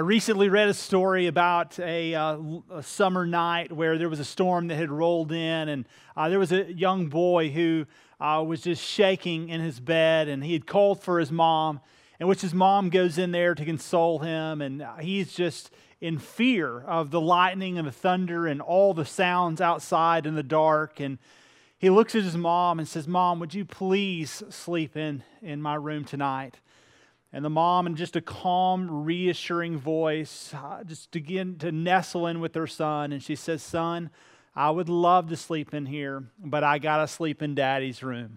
I recently read a story about a summer night where there was a storm that had rolled in, and there was a young boy who was just shaking in his bed, and he had called for his mom, in which his mom goes in there to console him, and he's just in fear of the lightning and the thunder and all the sounds outside in the dark. And he looks at his mom and says, "Mom, would you please sleep in my room tonight?" And the mom, in just a calm, reassuring voice, just begin to nestle in with her son. And she says, "Son, I would love to sleep in here, but I got to sleep in Daddy's room."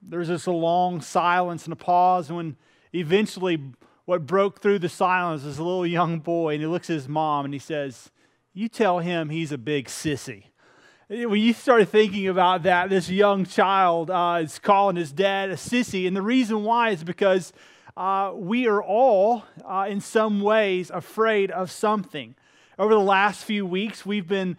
There's just a long silence and a pause. When eventually what broke through the silence is a little young boy. And he looks at his mom and he says, "You tell him he's a big sissy." When you started thinking about that, this young child is calling his dad a sissy. And the reason why is because we are all, in some ways, afraid of something. Over the last few weeks, we've been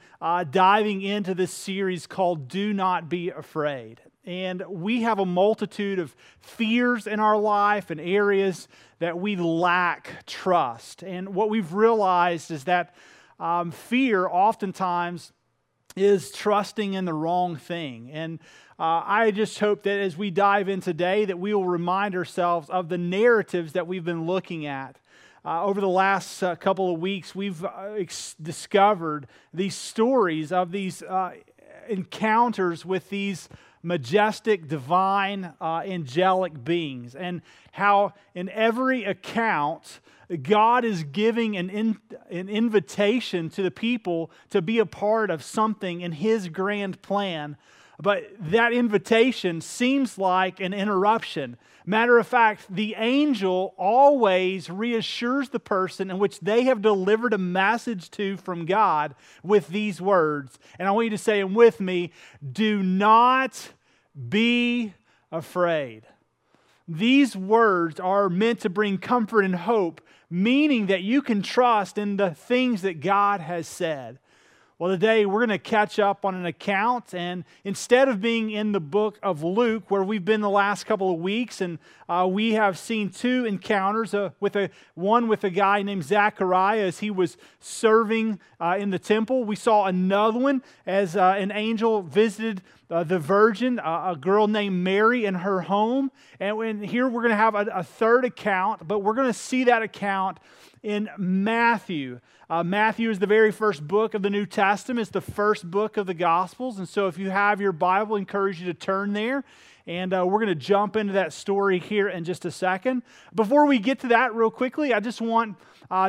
diving into this series called Do Not Be Afraid. And we have a multitude of fears in our life and areas that we lack trust. And what we've realized is that fear oftentimes is trusting in the wrong thing. And I just hope that as we dive in today that we will remind ourselves of the narratives that we've been looking at. Over the last couple of weeks, we've discovered these stories of these encounters with these majestic, divine, angelic beings, and how in every account, God is giving an invitation to the people to be a part of something in His grand plan. But that invitation seems like an interruption. Matter of fact, the angel always reassures the person in which they have delivered a message to from God with these words. And I want you to say them with me: "Do not be afraid." These words are meant to bring comfort and hope, meaning that you can trust in the things that God has said. Well, today we're going to catch up on an account, and instead of being in the book of Luke, where we've been the last couple of weeks, and we have seen two encounters, one with a guy named Zechariah as he was serving in the temple. We saw another one as an angel visited the virgin, a girl named Mary, in her home. And here we're going to have a third account, but we're going to see that account in Matthew. Matthew is the very first book of the New Testament. It's the first book of the Gospels. And so if you have your Bible, I encourage you to turn there. And we're going to jump into that story here in just a second. Before we get to that real quickly, I just want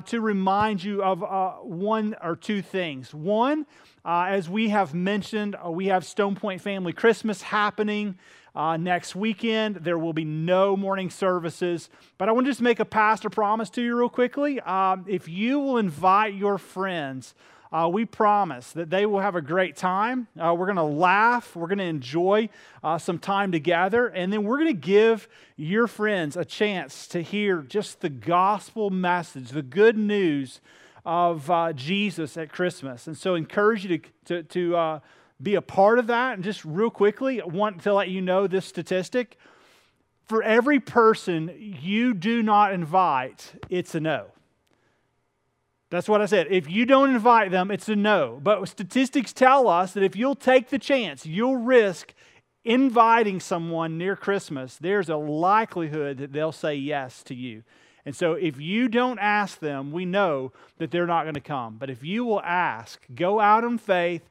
to remind you of one or two things. One, as we have mentioned, we have Stone Point Family Christmas happening next weekend. There will be no morning services. But I want to just make a pastor promise to you real quickly. If you will invite your friends, we promise that they will have a great time. We're going to laugh. We're going to enjoy some time together. And then we're going to give your friends a chance to hear just the gospel message, the good news of Jesus at Christmas. And so I encourage you to be a part of that. And just real quickly, I want to let you know this statistic. For every person you do not invite, it's a no. That's what I said. If you don't invite them, it's a no. But statistics tell us that if you'll take the chance, you'll risk inviting someone near Christmas, there's a likelihood that they'll say yes to you. And so if you don't ask them, we know that they're not going to come. But if you will ask, go out in faith,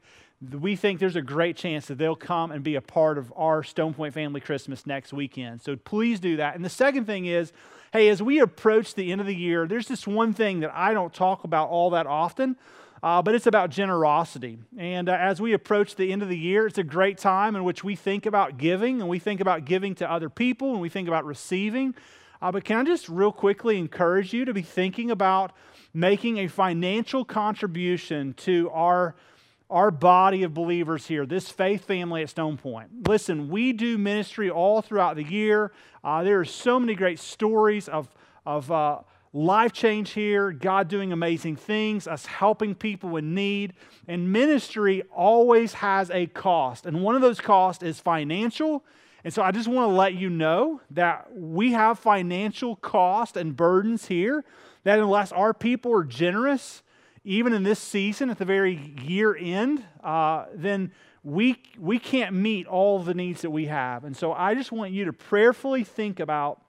we think there's a great chance that they'll come and be a part of our Stone Point Family Christmas next weekend. So please do that. And the second thing is, hey, as we approach the end of the year, there's this one thing that I don't talk about all that often, but it's about generosity. And as we approach the end of the year, it's a great time in which we think about giving, and we think about giving to other people, and we think about receiving. But can I just real quickly encourage you to be thinking about making a financial contribution to our body of believers here, this faith family at Stone Point. Listen, we do ministry all throughout the year. There are so many great stories of life change here, God doing amazing things, us helping people in need. And ministry always has a cost. And one of those costs is financial, And so I just want to let you know that we have financial costs and burdens here that unless our people are generous, even in this season at the very year end, then we can't meet all the needs that we have. And so I just want you to prayerfully think about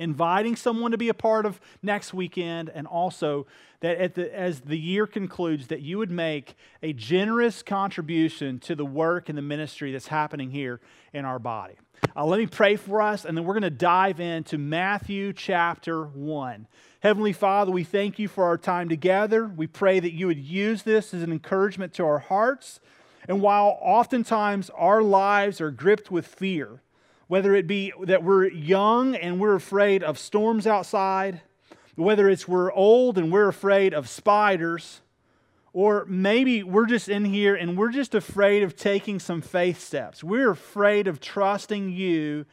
inviting someone to be a part of next weekend, and also that as the year concludes, that you would make a generous contribution to the work and the ministry that's happening here in our body. Let me pray for us, and then we're going to dive into Matthew chapter 1. Heavenly Father, we thank you for our time together. We pray that you would use this as an encouragement to our hearts. And while oftentimes our lives are gripped with fear, whether it be that we're young and we're afraid of storms outside, whether it's we're old and we're afraid of spiders, or maybe we're just in here and we're just afraid of taking some faith steps. We're afraid of trusting you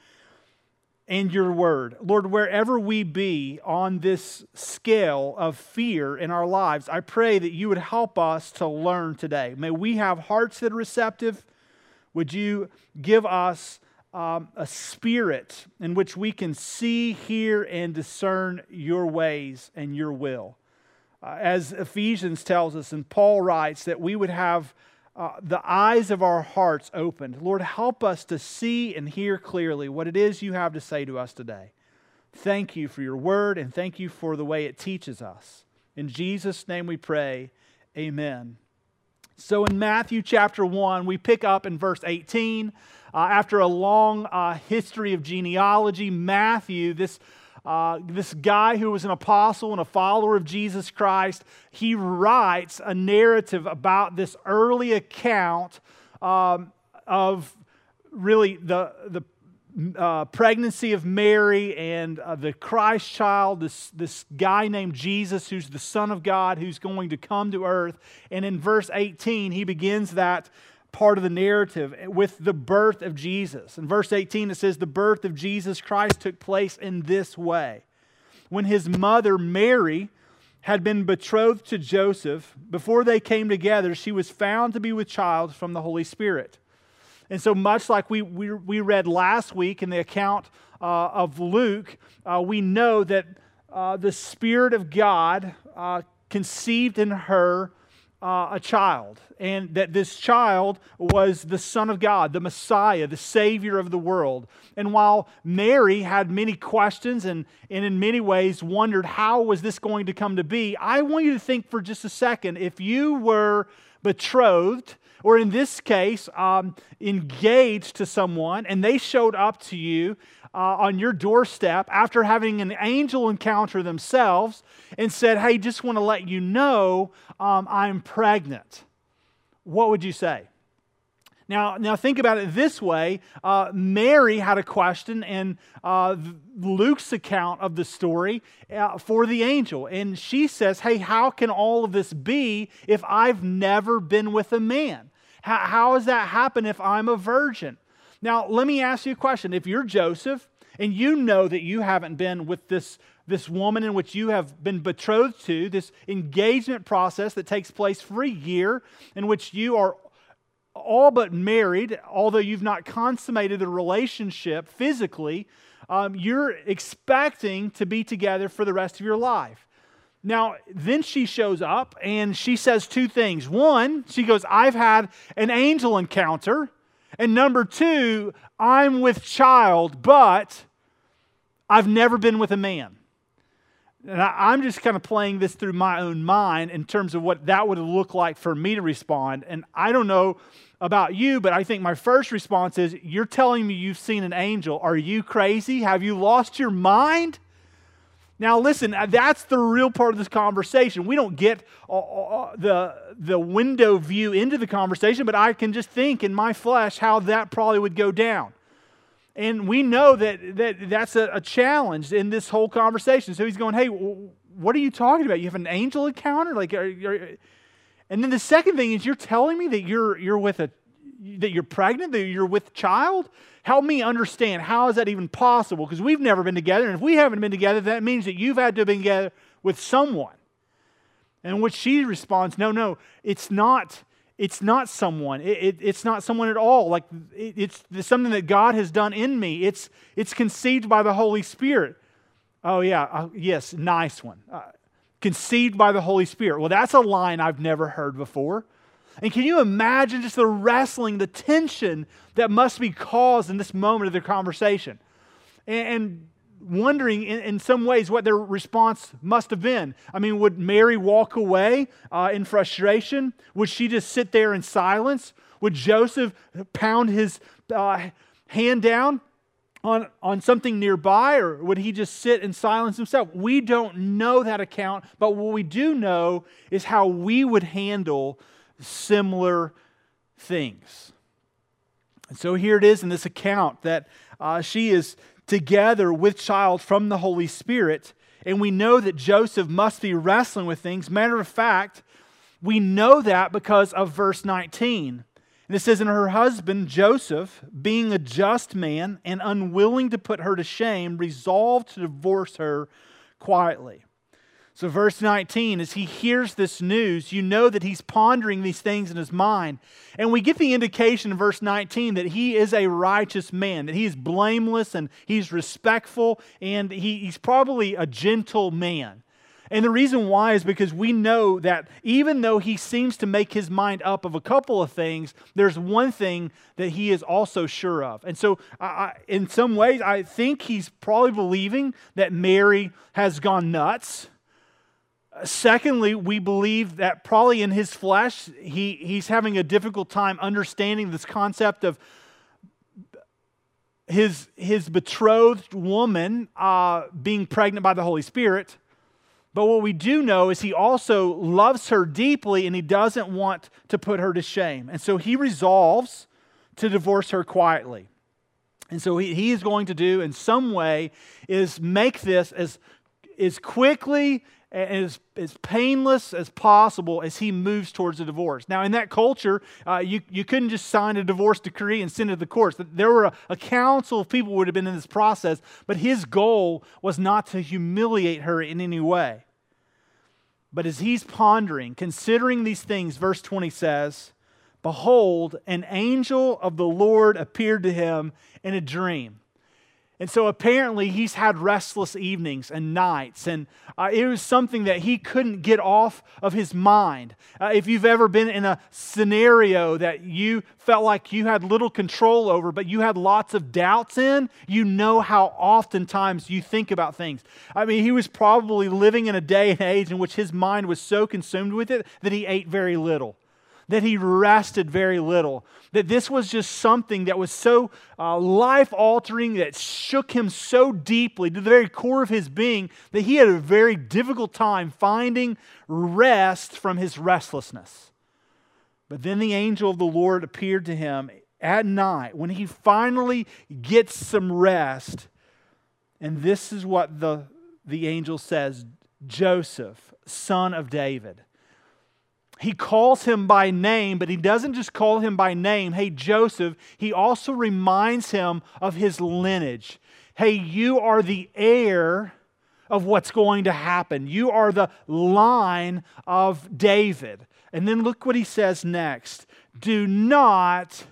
and your word. Lord, wherever we be on this scale of fear in our lives, I pray that you would help us to learn today. May we have hearts that are receptive. Would you give us a spirit in which we can see, hear, and discern your ways and your will. As Ephesians tells us, and Paul writes, that we would have the eyes of our hearts opened. Lord, help us to see and hear clearly what it is you have to say to us today. Thank you for your word, and thank you for the way it teaches us. In Jesus' name we pray, amen. So in Matthew chapter 1, we pick up in verse 18. After a long history of genealogy, Matthew, this guy who was an apostle and a follower of Jesus Christ, he writes a narrative about this early account of really the pregnancy of Mary and the Christ child, this guy named Jesus, who's the Son of God, who's going to come to earth. And in verse 18, he begins that part of the narrative with the birth of Jesus. In verse 18, it says, "The birth of Jesus Christ took place in this way. When his mother Mary had been betrothed to Joseph, before they came together, she was found to be with child from the Holy Spirit." And so much like we read last week in the account of Luke, we know that the Spirit of God conceived in her a child, and that this child was the Son of God, the Messiah, the Savior of the world. And while Mary had many questions and in many ways wondered how was this going to come to be, I want you to think for just a second, if you were betrothed, or in this case, engaged to someone, and they showed up to you on your doorstep after having an angel encounter themselves and said, "Hey, just want to let you know I'm pregnant." What would you say? Now think about it this way. Mary had a question in Luke's account of the story for the angel. And she says, "Hey, how can all of this be if I've never been with a man? How does that happen if I'm a virgin?" Now, let me ask you a question. If you're Joseph and you know that you haven't been with this woman in which you have been betrothed to, this engagement process that takes place for a year in which you are all but married, although you've not consummated the relationship physically, you're expecting to be together for the rest of your life. Now, then she shows up and she says two things. One, she goes, "I've had an angel encounter." And number two, "I'm with child, but I've never been with a man." And I'm just kind of playing this through my own mind in terms of what that would look like for me to respond. And I don't know about you, but I think my first response is, "You're telling me you've seen an angel. Are you crazy? Have you lost your mind?" Now listen, that's the real part of this conversation. We don't get the window view into the conversation, but I can just think in my flesh how that probably would go down. And we know that's a challenge in this whole conversation. So he's going, "Hey, what are you talking about? You have an angel encounter?" And then the second thing is, "You're telling me that you're pregnant, that you're with child? Help me understand, how is that even possible? Because we've never been together, and if we haven't been together, that means that you've had to have been together with someone." And which she responds, "No, it's not. It's not someone. It's not someone at all. Like it's something that God has done in me. It's conceived by the Holy Spirit. Oh yeah, yes, nice one. Conceived by the Holy Spirit. Well, that's a line I've never heard before. And can you imagine just the wrestling, the tension that must be caused in this moment of their conversation? And wondering in some ways what their response must have been. I mean, would Mary walk away in frustration? Would she just sit there in silence? Would Joseph pound his hand down on something nearby, or would he just sit in silence himself? We don't know that account, but what we do know is how we would handle similar things. And so here it is in this account that she is together with child from the Holy Spirit, and we know that Joseph must be wrestling with things. Matter of fact, we know that because of verse 19. And it says, "And her husband, Joseph, being a just man and unwilling to put her to shame, resolved to divorce her quietly." So verse 19, as he hears this news, you know that he's pondering these things in his mind. And we get the indication in verse 19 that he is a righteous man, that he's blameless and he's respectful, and he's probably a gentle man. And the reason why is because we know that even though he seems to make his mind up of a couple of things, there's one thing that he is also sure of. And so in some ways, I think he's probably believing that Mary has gone nuts. Secondly, we believe that probably in his flesh, he's having a difficult time understanding this concept of his betrothed woman being pregnant by the Holy Spirit. But what we do know is he also loves her deeply, and he doesn't want to put her to shame. And so he resolves to divorce her quietly. And so he is going to do in some way is make this as quickly and as painless as possible as he moves towards a divorce. Now, in that culture, you couldn't just sign a divorce decree and send it to the courts. There were a council of people who would have been in this process, but his goal was not to humiliate her in any way. But as he's pondering, considering these things, verse 20 says, "Behold, an angel of the Lord appeared to him in a dream." And so apparently he's had restless evenings and nights, and it was something that he couldn't get off of his mind. If you've ever been in a scenario that you felt like you had little control over, but you had lots of doubts in, you know how oftentimes you think about things. I mean, he was probably living in a day and age in which his mind was so consumed with it that he ate very little, that he rested very little, that this was just something that was so life-altering, that shook him so deeply to the very core of his being that he had a very difficult time finding rest from his restlessness. But then the angel of the Lord appeared to him at night when he finally gets some rest. And this is what the angel says, "Joseph, son of David." He calls him by name, but he doesn't just call him by name. Hey, Joseph, he also reminds him of his lineage. Hey, you are the heir of what's going to happen. You are the line of David. And then look what he says next. "Do not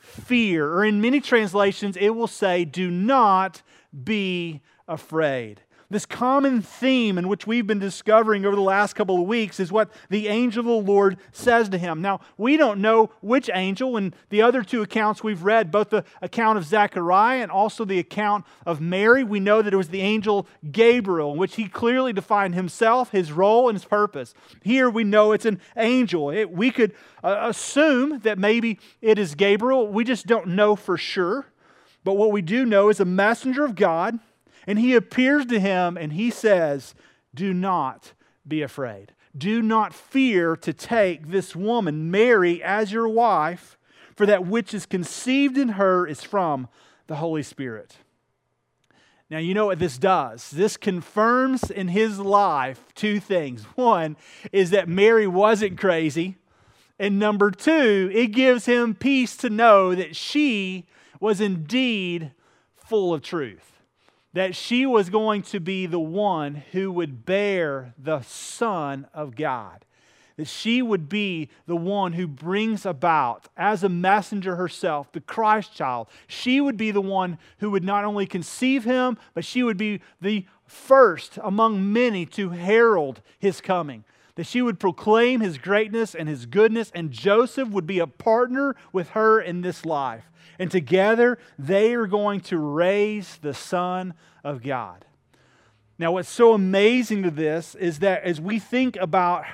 fear." Or in many translations, it will say, "Do not be afraid." This common theme in which we've been discovering over the last couple of weeks is what the angel of the Lord says to him. Now, we don't know which angel. In the other two accounts we've read, both the account of Zechariah and also the account of Mary, we know that it was the angel Gabriel, in which he clearly defined himself, his role, and his purpose. Here we know it's an angel. We could assume that maybe it is Gabriel. We just don't know for sure. But what we do know is a messenger of God, and he appears to him and he says, "Do not be afraid. Do not fear to take this woman, Mary, as your wife, for that which is conceived in her is from the Holy Spirit." Now, you know what this does. This confirms in his life two things. One is that Mary wasn't crazy. And number two, it gives him peace to know that she was indeed full of truth, that she was going to be the one who would bear the Son of God. that she would be the one who brings about, as a messenger herself, the Christ child. She would be the one who would not only conceive him, but she would be the first among many to herald his coming. That she would proclaim his greatness and his goodness, and Joseph would be a partner with her in this life. And together, they are going to raise the Son of God. Now, what's so amazing to this is that as we think about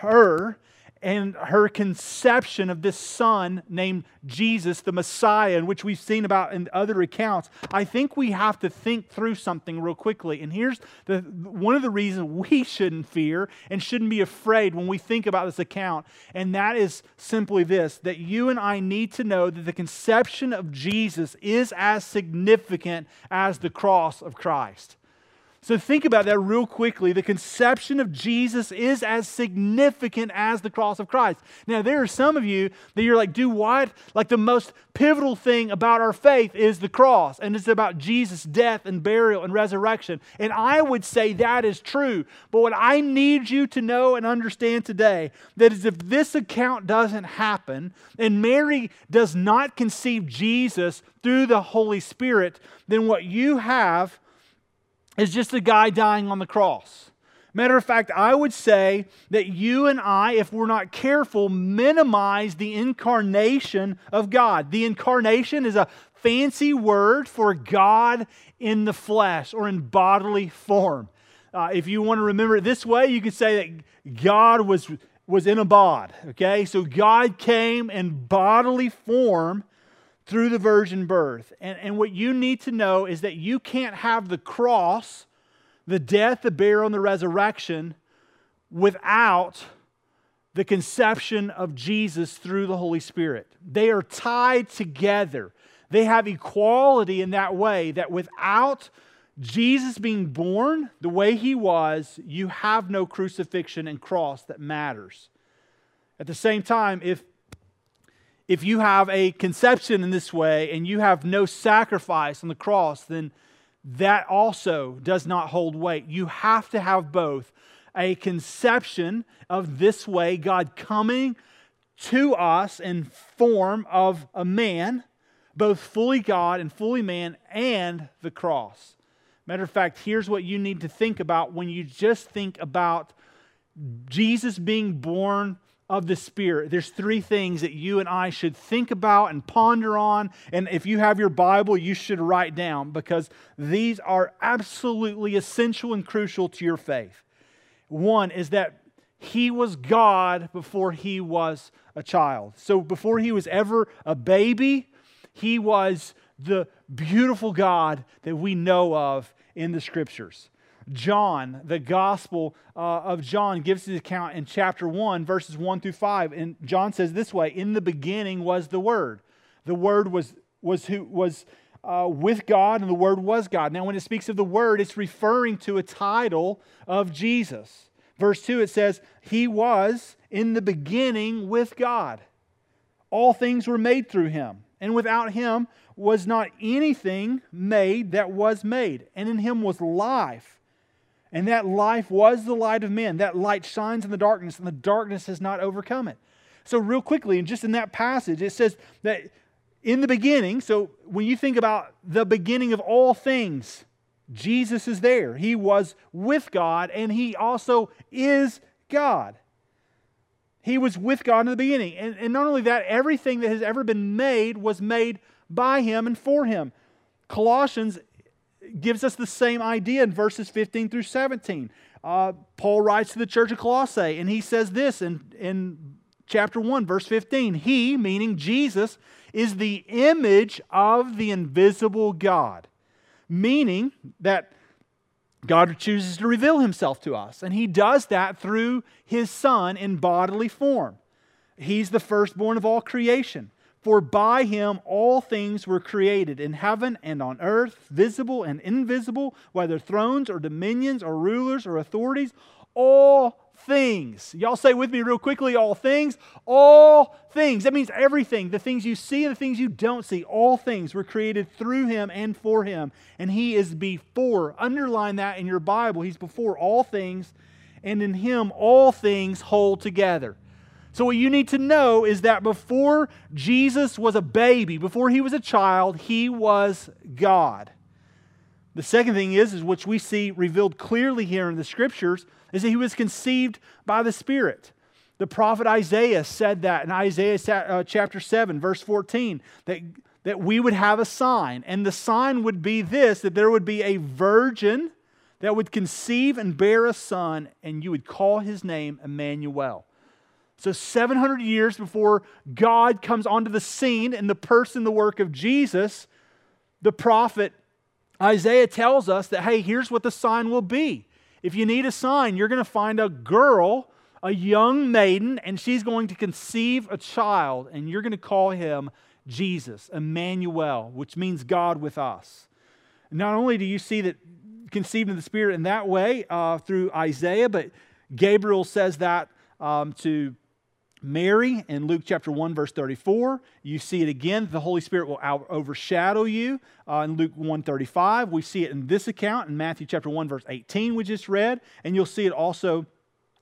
her and her conception of this son named Jesus, the Messiah, in which we've seen about in other accounts, I think we have to think through something real quickly. And here's one of the reasons we shouldn't fear and shouldn't be afraid when we think about this account. And that is simply this, that you and I need to know that the conception of Jesus is as significant as the cross of Christ. So think about that real quickly. The conception of Jesus is as significant as the cross of Christ. Now, there are some of you that you're like, do what? Like the most pivotal thing about our faith is the cross, and it's about Jesus' death and burial and resurrection. And I would say that is true. But what I need you to know and understand today, that is if this account doesn't happen and Mary does not conceive Jesus through the Holy Spirit, then what you have is just a guy dying on the cross. Matter of fact, I would say that you and I, if we're not careful, minimize the incarnation of God. The incarnation is a fancy word for God in the flesh or in bodily form. If you want to remember it this way, you could say that God was in a bod. Okay, so God came in bodily form through the virgin birth. And what you need to know is that you can't have the cross, the death, the burial, and the resurrection without the conception of Jesus through the Holy Spirit. They are tied together. They have equality in that way, that without Jesus being born the way he was, you have no crucifixion and cross that matters. At the same time, if you have a conception in this way and you have no sacrifice on the cross, then that also does not hold weight. You have to have both a conception of this way, God coming to us in form of a man, both fully God and fully man, and the cross. Matter of fact, here's what you need to think about when you just think about Jesus being born of the Spirit. There's three things that you and I should think about and ponder on. And if you have your Bible, you should write down, because these are absolutely essential and crucial to your faith. One is that he was God before he was a child. So before he was ever a baby, he was the beautiful God that we know of in the Scriptures. John, the Gospel of John, gives his account in chapter 1, verses 1 through 5. And John says this way, "In the beginning was the Word. The Word was with God, and the Word was God." Now, when it speaks of the Word, it's referring to a title of Jesus. Verse 2, it says, "He was in the beginning with God. All things were made through Him, and without Him was not anything made that was made. And in Him was life. And that life was the light of men. That light shines in the darkness, and the darkness has not overcome it." So real quickly, and just in that passage, it says that in the beginning, so when you think about the beginning of all things, Jesus is there. He was with God, and He also is God. He was with God in the beginning. And not only that, everything that has ever been made was made by Him and for Him. Colossians gives us the same idea in verses 15 through 17. Paul writes to the church of Colossae, and he says this in chapter 1, verse 15. "He," meaning Jesus, "is the image of the invisible God," meaning that God chooses to reveal Himself to us, and He does that through His Son in bodily form. "He's the firstborn of all creation. For by Him all things were created, in heaven and on earth, visible and invisible, whether thrones or dominions or rulers or authorities, all things." Y'all say with me real quickly, all things. All things. That means everything. The things you see and the things you don't see. All things were created through Him and for Him. And He is before. Underline that in your Bible. He's before all things, and in Him all things hold together. So what you need to know is that before Jesus was a baby, before He was a child, He was God. The second thing is which we see revealed clearly here in the Scriptures, is that He was conceived by the Spirit. The prophet Isaiah said that in Isaiah chapter 7, verse 14, that we would have a sign. And the sign would be this, that there would be a virgin that would conceive and bear a son, and you would call His name Emmanuel. So 700 years before God comes onto the scene in the person, the work of Jesus, the prophet Isaiah tells us that, hey, here's what the sign will be. If you need a sign, you're going to find a girl, a young maiden, and she's going to conceive a child, and you're going to call Him Jesus, Emmanuel, which means God with us. Not only do you see that conceived in the Spirit in that way through Isaiah, but Gabriel says that to Mary in Luke chapter 1, verse 34. You see it again, the Holy Spirit will overshadow you in Luke 1:35. We see it in this account in Matthew chapter 1, verse 18 we just read, and you'll see it also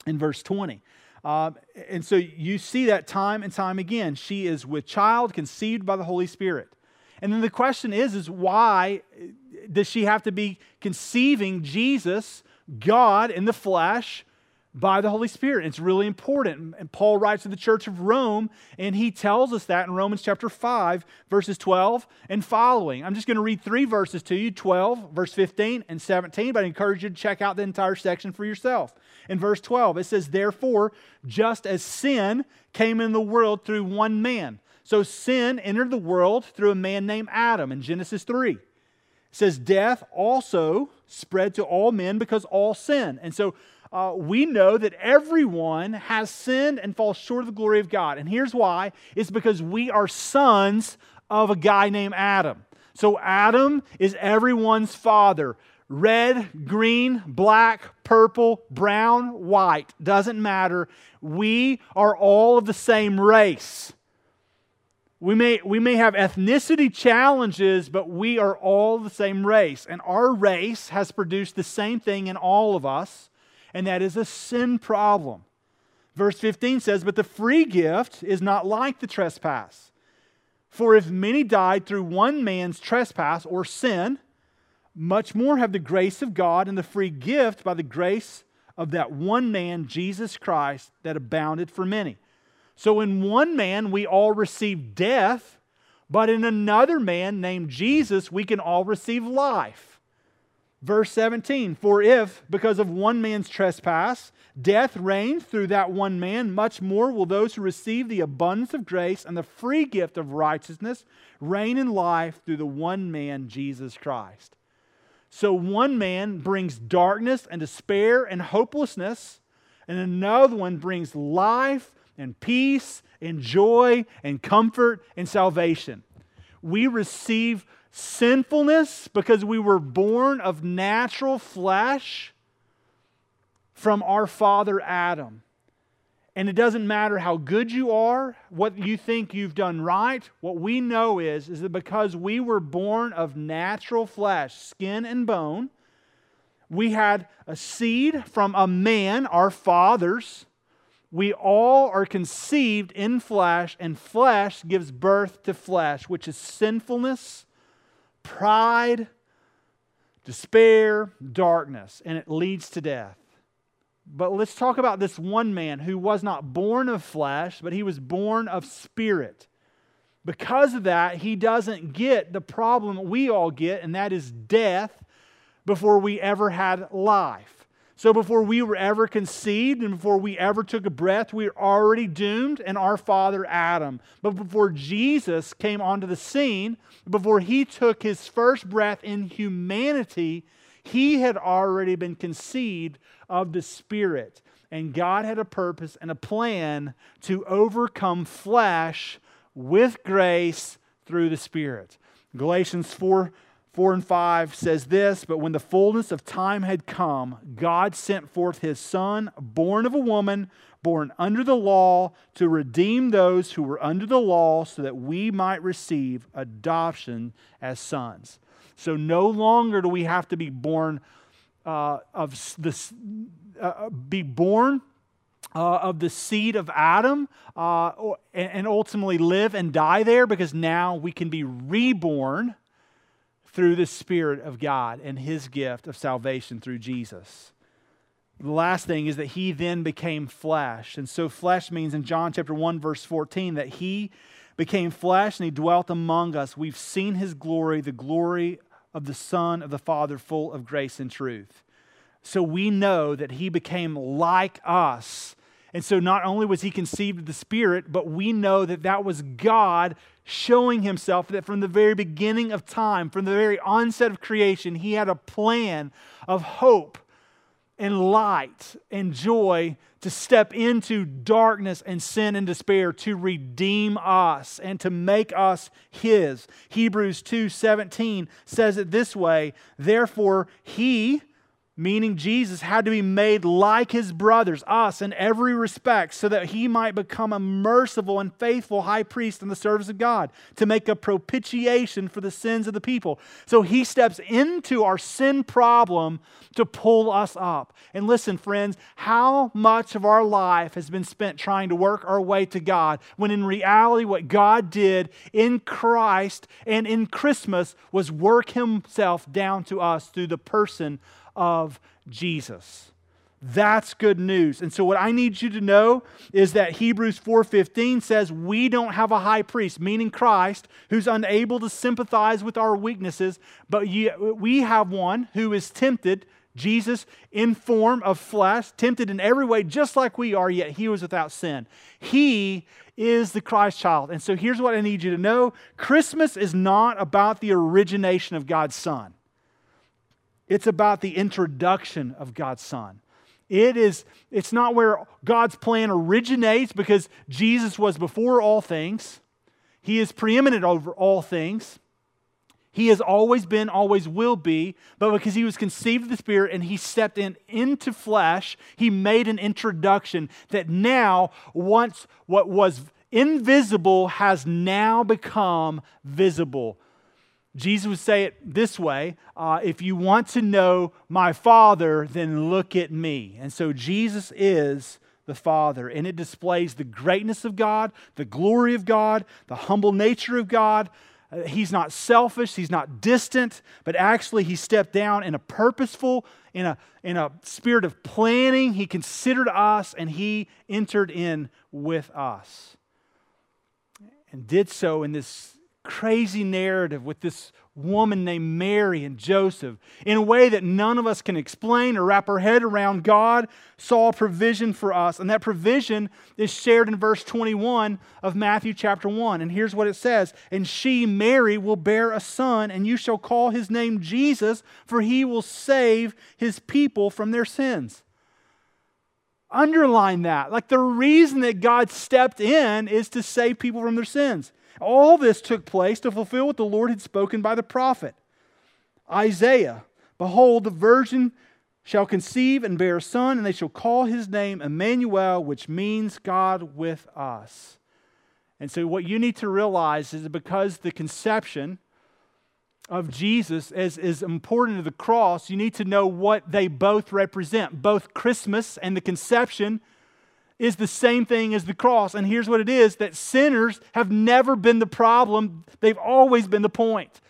in verse 20. And so you see that time and time again. She is with child, conceived by the Holy Spirit. And then the question is why does she have to be conceiving Jesus, God in the flesh, by the Holy Spirit? It's really important. And Paul writes to the church of Rome, and he tells us that in Romans chapter 5, verses 12 and following. I'm just going to read three verses to you, 12, verse 15 and 17, but I encourage you to check out the entire section for yourself. In verse 12, it says, "Therefore, just as sin came in the world through one man, so sin entered the world through a man named Adam," in Genesis 3. It says, "Death also spread to all men because all sin." And so we know that everyone has sinned and falls short of the glory of God. And here's why. It's because we are sons of a guy named Adam. So Adam is everyone's father. Red, green, black, purple, brown, white. Doesn't matter. We are all of the same race. We may have ethnicity challenges, but we are all the same race. And our race has produced the same thing in all of us, and that is a sin problem. Verse 15 says, "But the free gift is not like the trespass. For if many died through one man's trespass or sin, much more have the grace of God and the free gift by the grace of that one man, Jesus Christ, that abounded for many." So in one man, we all receive death, but in another man named Jesus, we can all receive life. Verse 17, "For if, because of one man's trespass, death reigned through that one man, much more will those who receive the abundance of grace and the free gift of righteousness reign in life through the one man, Jesus Christ." So one man brings darkness and despair and hopelessness, and another one brings life and peace and joy and comfort and salvation. We receive sinfulness because we were born of natural flesh from our father Adam. And it doesn't matter how good you are, what you think you've done right. What we know is that because we were born of natural flesh, skin and bone, we had a seed from a man, our fathers. We all are conceived in flesh, and flesh gives birth to flesh, which is sinfulness, pride, despair, darkness, and it leads to death. But let's talk about this one man who was not born of flesh, but he was born of spirit. Because of that, he doesn't get the problem we all get, and that is death before we ever had life. So before we were ever conceived and before we ever took a breath, we were already doomed and our father Adam. But before Jesus came onto the scene, before He took His first breath in humanity, He had already been conceived of the Spirit. And God had a purpose and a plan to overcome flesh with grace through the Spirit. Galatians 4:4-5 says this, "But when the fullness of time had come, God sent forth His Son, born of a woman, born under the law, to redeem those who were under the law, so that we might receive adoption as sons." So no longer do we have to be born of the be born of the seed of Adam and ultimately live and die there, because now we can be reborn through the Spirit of God and His gift of salvation through Jesus. The last thing is that He then became flesh. And so flesh means in John chapter 1, verse 14, that He became flesh and He dwelt among us. We've seen His glory, the glory of the Son of the Father, full of grace and truth. So we know that He became like us. And so not only was He conceived of the Spirit, but we know that that was God showing Himself, that from the very beginning of time, from the very onset of creation, He had a plan of hope and light and joy to step into darkness and sin and despair, to redeem us and to make us His. Hebrews 2:17 says it this way: therefore He, meaning Jesus, had to be made like His brothers, us, in every respect, so that He might become a merciful and faithful high priest in the service of God, to make a propitiation for the sins of the people. So He steps into our sin problem to pull us up. And listen, friends, how much of our life has been spent trying to work our way to God, when in reality what God did in Christ and in Christmas was work Himself down to us through the person of Jesus. That's good news. And so what I need you to know is that Hebrews 4:15 says we don't have a high priest, meaning Christ, who's unable to sympathize with our weaknesses, but we have one who is tempted, Jesus, in form of flesh, tempted in every way just like we are, yet He was without sin. He is the Christ child. And so here's what I need you to know. Christmas is not about the origination of God's Son. It's about the introduction of God's Son. It's not where God's plan originates, because Jesus was before all things. He is preeminent over all things. He has always been, always will be, but because He was conceived of the Spirit and He stepped into flesh, He made an introduction that now, once what was invisible has now become visible. Jesus would say it this way: if you want to know my Father, then look at me. And so Jesus is the Father, and it displays the greatness of God, the glory of God, the humble nature of God. He's not selfish, He's not distant, but actually He stepped down in a purposeful, in a spirit of planning. He considered us, and He entered in with us, and did so in this crazy narrative with this woman named Mary and Joseph, in a way that none of us can explain or wrap our head around. God saw provision for us, and that provision is shared in verse 21 of Matthew chapter 1. And here's what it says: and she, Mary, will bear a son, and you shall call his name Jesus, for he will save his people from their sins. Underline that. Like, the reason that God stepped in is to save people from their sins. All this took place to fulfill what the Lord had spoken by the prophet Isaiah. Behold, the virgin shall conceive and bear a son, and they shall call his name Emmanuel, which means God with us. And so what you need to realize is that because the conception of Jesus is important to the cross, you need to know what they both represent. Both Christmas and the conception is the same thing as the cross. And here's what it is: that sinners have never been the problem. They've always been the point.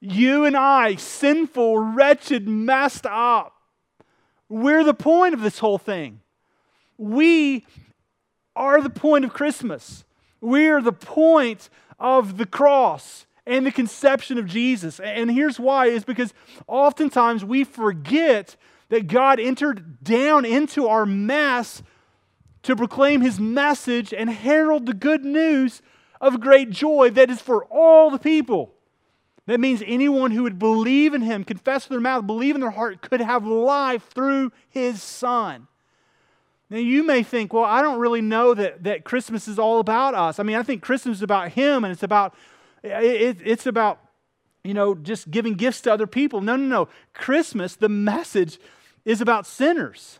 You and I, sinful, wretched, messed up, we're the point of this whole thing. We are the point of Christmas. We are the point of the cross and the conception of Jesus. And here's why, is because oftentimes we forget that God entered down into our mess to proclaim His message and herald the good news of great joy that is for all the people. That means anyone who would believe in Him, confess with their mouth, believe in their heart, could have life through His Son. Now you may think, well, I don't really know that Christmas is all about us. I mean, I think Christmas is about Him, and it's about, you know, just giving gifts to other people. No. Christmas, the message, is about sinners.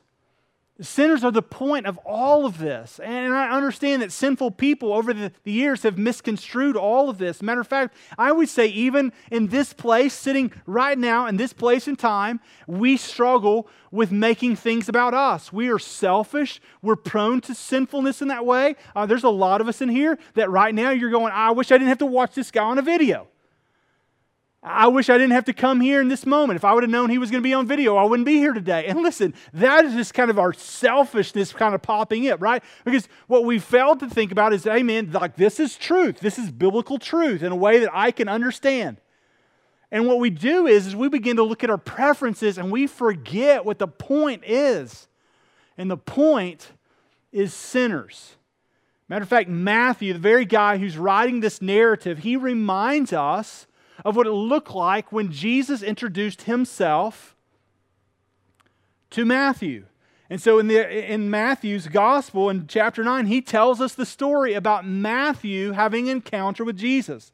The sinners are the point of all of this. And I understand that sinful people over the years have misconstrued all of this. Matter of fact, I would say even in this place, sitting right now in this place and time, we struggle with making things about us. We are selfish. We're prone to sinfulness in that way. There's a lot of us in here that right now you're going, I wish I didn't have to watch this guy on a video. I wish I didn't have to come here in this moment. If I would have known he was going to be on video, I wouldn't be here today. And listen, that is just kind of our selfishness kind of popping up, right? Because what we failed to think about is, amen, like this is truth. This is biblical truth in a way that I can understand. And what we do is we begin to look at our preferences and we forget what the point is. And the point is sinners. Matter of fact, Matthew, the very guy who's writing this narrative, he reminds us of what it looked like when Jesus introduced himself to Matthew. And so in Matthew's gospel, in chapter 9, he tells us the story about Matthew having an encounter with Jesus.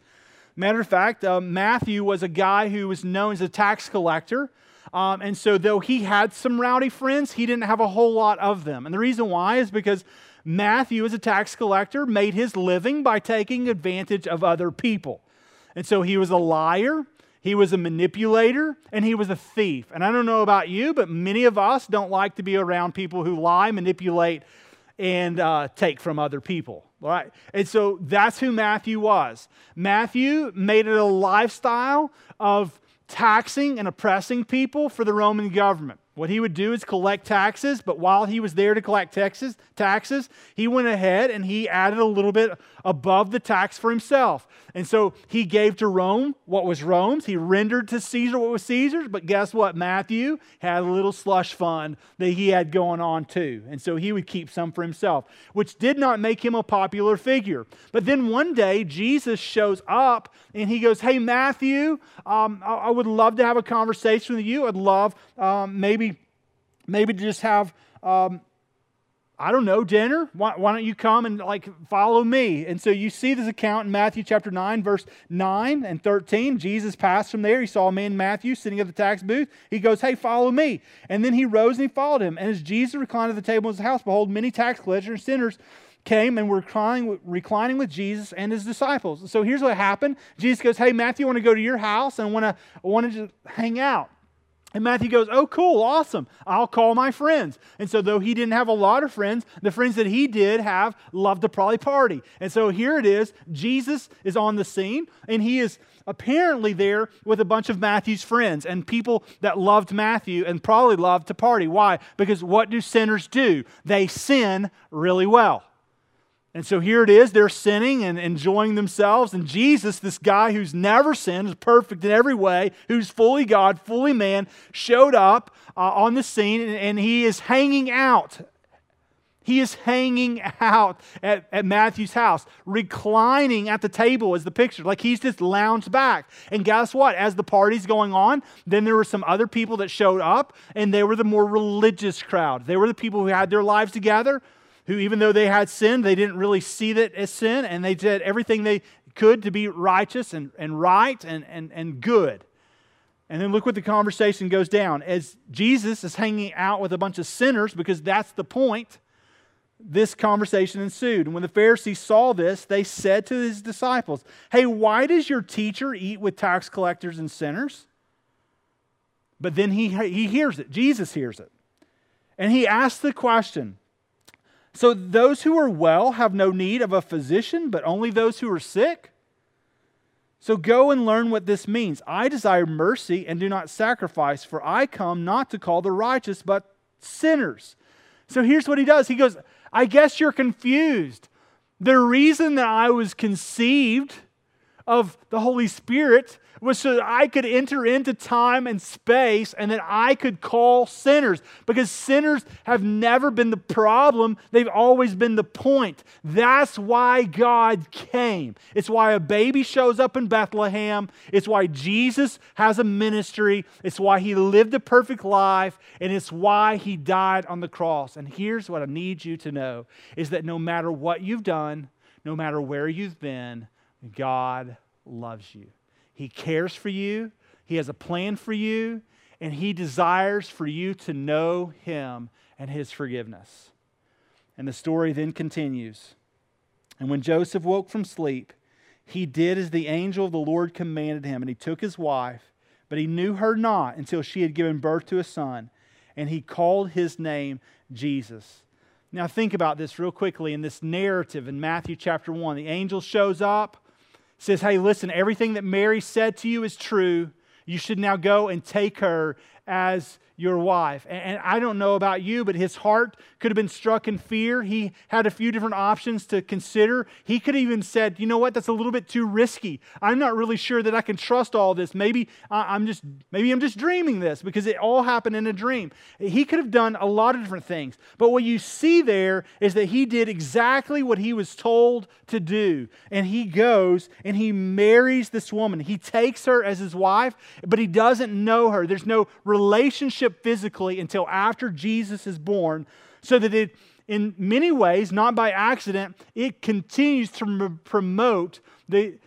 Matter of fact, Matthew was a guy who was known as a tax collector. And so though he had some rowdy friends, he didn't have a whole lot of them. And the reason why is because Matthew, as a tax collector, made his living by taking advantage of other people. And so he was a liar, he was a manipulator, and he was a thief. And I don't know about you, but many of us don't like to be around people who lie, manipulate, and take from other people, right? And so that's who Matthew was. Matthew made it a lifestyle of taxing and oppressing people for the Roman government. What he would do is collect taxes, but while he was there to collect taxes, he went ahead and he added a little bit above the tax for himself. And so he gave to Rome what was Rome's. He rendered to Caesar what was Caesar's. But guess what? Matthew had a little slush fund that he had going on too. And so he would keep some for himself, which did not make him a popular figure. But then one day, Jesus shows up and he goes, hey, Matthew, I would love to have a conversation with you. I'd love maybe to just have, I don't know, dinner. Why don't you come and like follow me? And so you see this account in Matthew chapter 9, verse 9 and 13. Jesus passed from there. He saw a man, Matthew, sitting at the tax booth. He goes, hey, follow me. And then he rose and he followed him. And as Jesus reclined at the table in his house, behold, many tax collectors and sinners came and were reclining with Jesus and his disciples. And so here's what happened. Jesus goes, hey, Matthew, I want to go to your house and I want to just hang out. And Matthew goes, oh, cool, awesome. I'll call my friends. And so though he didn't have a lot of friends, the friends that he did have loved to probably party. And so here it is. Jesus is on the scene, and he is apparently there with a bunch of Matthew's friends and people that loved Matthew and probably loved to party. Why? Because what do sinners do? They sin really well. And so here it is, they're sinning and enjoying themselves. And Jesus, this guy who's never sinned, is perfect in every way, who's fully God, fully man, showed up on the scene and he is hanging out. He is hanging out at Matthew's house, reclining at the table is the picture. Like he's just lounged back. And guess what? As the party's going on, then there were some other people that showed up and they were the more religious crowd. They were the people who had their lives together, who even though they had sin, they didn't really see that as sin, and they did everything they could to be righteous and right and good. And then look what the conversation goes down. As Jesus is hanging out with a bunch of sinners, because that's the point, this conversation ensued. And when the Pharisees saw this, they said to his disciples, hey, why does your teacher eat with tax collectors and sinners? But then he hears it. Jesus hears it. And he asks the question, so those who are well have no need of a physician, but only those who are sick? So go and learn what this means. I desire mercy and do not sacrifice, for I come not to call the righteous, but sinners. So here's what he does. He goes, I guess you're confused. The reason that I was conceived of the Holy Spirit was so that I could enter into time and space and that I could call sinners. Because sinners have never been the problem. They've always been the point. That's why God came. It's why a baby shows up in Bethlehem. It's why Jesus has a ministry. It's why he lived a perfect life. And it's why he died on the cross. And here's what I need you to know is that no matter what you've done, no matter where you've been, God loves you. He cares for you. He has a plan for you. and He desires for you to know Him and His forgiveness. And the story then continues. And when Joseph woke from sleep, he did as the angel of the Lord commanded him, and he took his wife, but he knew her not until she had given birth to a son, and he called his name Jesus. Now think about this real quickly in this narrative in Matthew chapter 1. The angel shows up, says, hey, listen, everything that Mary said to you is true. You should now go and take her as your wife. And I don't know about you, but his heart could have been struck in fear. He had a few different options to consider. He could have even said, you know what, that's a little bit too risky. I'm not really sure that I can trust all this. Maybe I'm just dreaming this, because it all happened in a dream. He could have done a lot of different things. But what you see there is that he did exactly what he was told to do. And he goes and he marries this woman. He takes her as his wife, but he doesn't know her. There's no relationship physically until after Jesus is born, so that it, in many ways, not by accident, it continues to promote the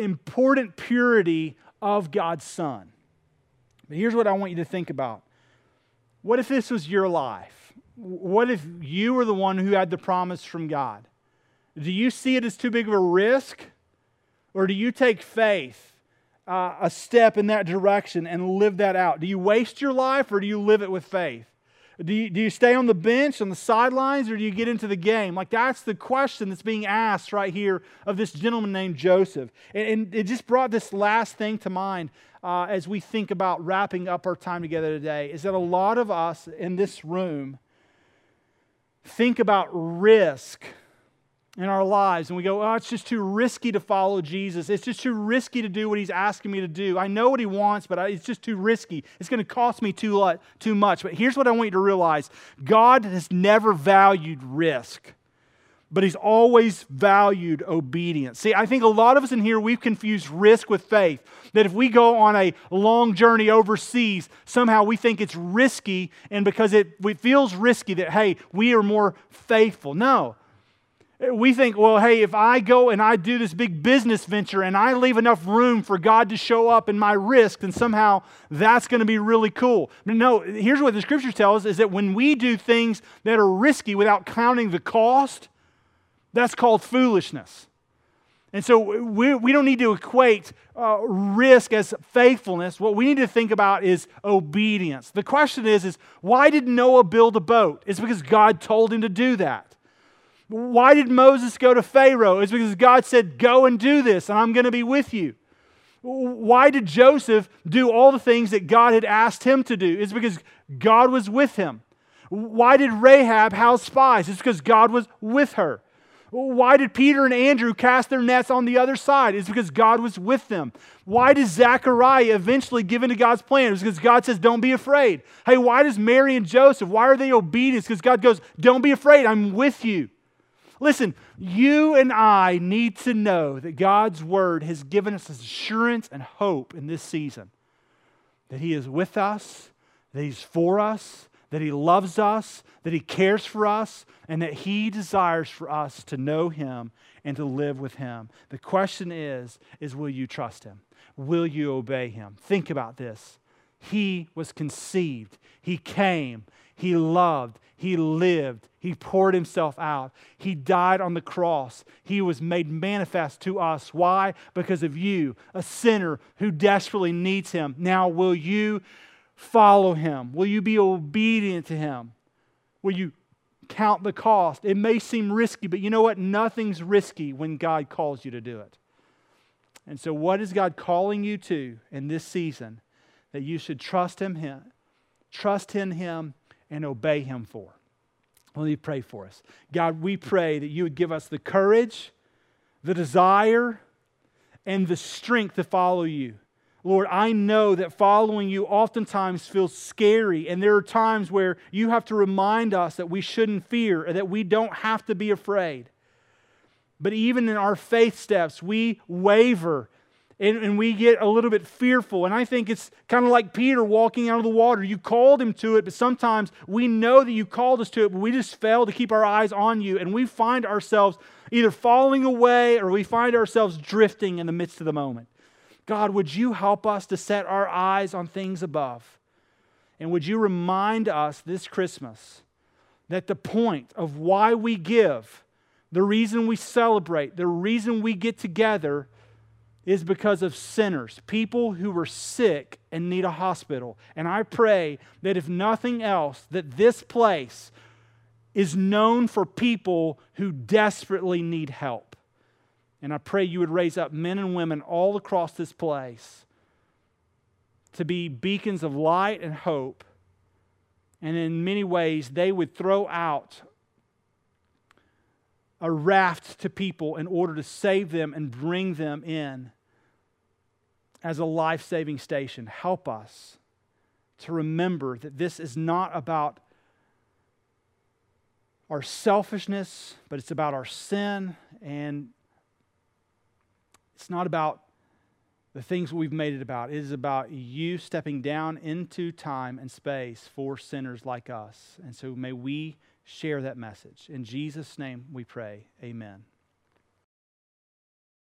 important purity of God's Son. But here's what I want you to think about. What if this was your life? What if you were the one who had the promise from God? Do you see it as too big of a risk? Or do you take faith a step in that direction and live that out? Do you waste your life, or do you live it with faith? Do you stay on the bench, on the sidelines, or do you get into the game? Like, that's the question that's being asked right here of this gentleman named Joseph. And it just brought this last thing to mind as we think about wrapping up our time together today, is that a lot of us in this room think about risk in our lives, and we go, oh, it's just too risky to follow Jesus. It's just too risky to do what He's asking me to do. I know what He wants, but it's just too risky. It's going to cost me too much. But here's what I want you to realize. God has never valued risk, but He's always valued obedience. See, I think a lot of us in here, we've confused risk with faith. That if we go on a long journey overseas, somehow we think it's risky, and because it feels risky that, hey, we are more faithful. No. We think, well, hey, if I go and I do this big business venture and I leave enough room for God to show up in my risk, then somehow that's going to be really cool. But no, here's what the Scripture tells us, is that when we do things that are risky without counting the cost, that's called foolishness. And so we don't need to equate risk as faithfulness. What we need to think about is obedience. The question is why did Noah build a boat? It's because God told him to do that. Why did Moses go to Pharaoh? It's because God said, go and do this, and I'm going to be with you. Why did Joseph do all the things that God had asked him to do? It's because God was with him. Why did Rahab house spies? It's because God was with her. Why did Peter and Andrew cast their nets on the other side? It's because God was with them. Why does Zechariah eventually give into God's plan? It's because God says, don't be afraid. Hey, why does Mary and Joseph, why are they obedient? It's because God goes, don't be afraid, I'm with you. Listen, you and I need to know that God's Word has given us assurance and hope in this season. That He is with us, that He's for us, that He loves us, that He cares for us, and that He desires for us to know Him and to live with Him. The question is will you trust Him? Will you obey Him? Think about this. He was conceived. He came. He loved. He lived. He poured Himself out. He died on the cross. He was made manifest to us. Why? Because of you, a sinner who desperately needs Him. Now, will you follow Him? Will you be obedient to Him? Will you count the cost? It may seem risky, but you know what? Nothing's risky when God calls you to do it. And so what is God calling you to in this season that you should trust in Him, and obey Him for? Let me pray for us. God, we pray that You would give us the courage, the desire, and the strength to follow You. Lord, I know that following You oftentimes feels scary, and there are times where You have to remind us that we shouldn't fear, and that we don't have to be afraid. But even in our faith steps, we waver and we get a little bit fearful. And I think it's kind of like Peter walking out of the water. You called him to it, but sometimes we know that You called us to it, but we just fail to keep our eyes on You. And we find ourselves either falling away or we find ourselves drifting in the midst of the moment. God, would you help us to set our eyes on things above? And would you remind us this Christmas that the point of why we give, the reason we celebrate, the reason we get together is because of sinners, people who are sick and need a hospital. And I pray that if nothing else, that this place is known for people who desperately need help. And I pray you would raise up men and women all across this place to be beacons of light and hope. And in many ways, they would throw out a raft to people in order to save them and bring them in as a life-saving station. Help us to remember that this is not about our selfishness, but it's about our sin, and it's not about the things we've made it about. It is about you stepping down into time and space for sinners like us. And so may we share that message. In Jesus' name we pray. Amen.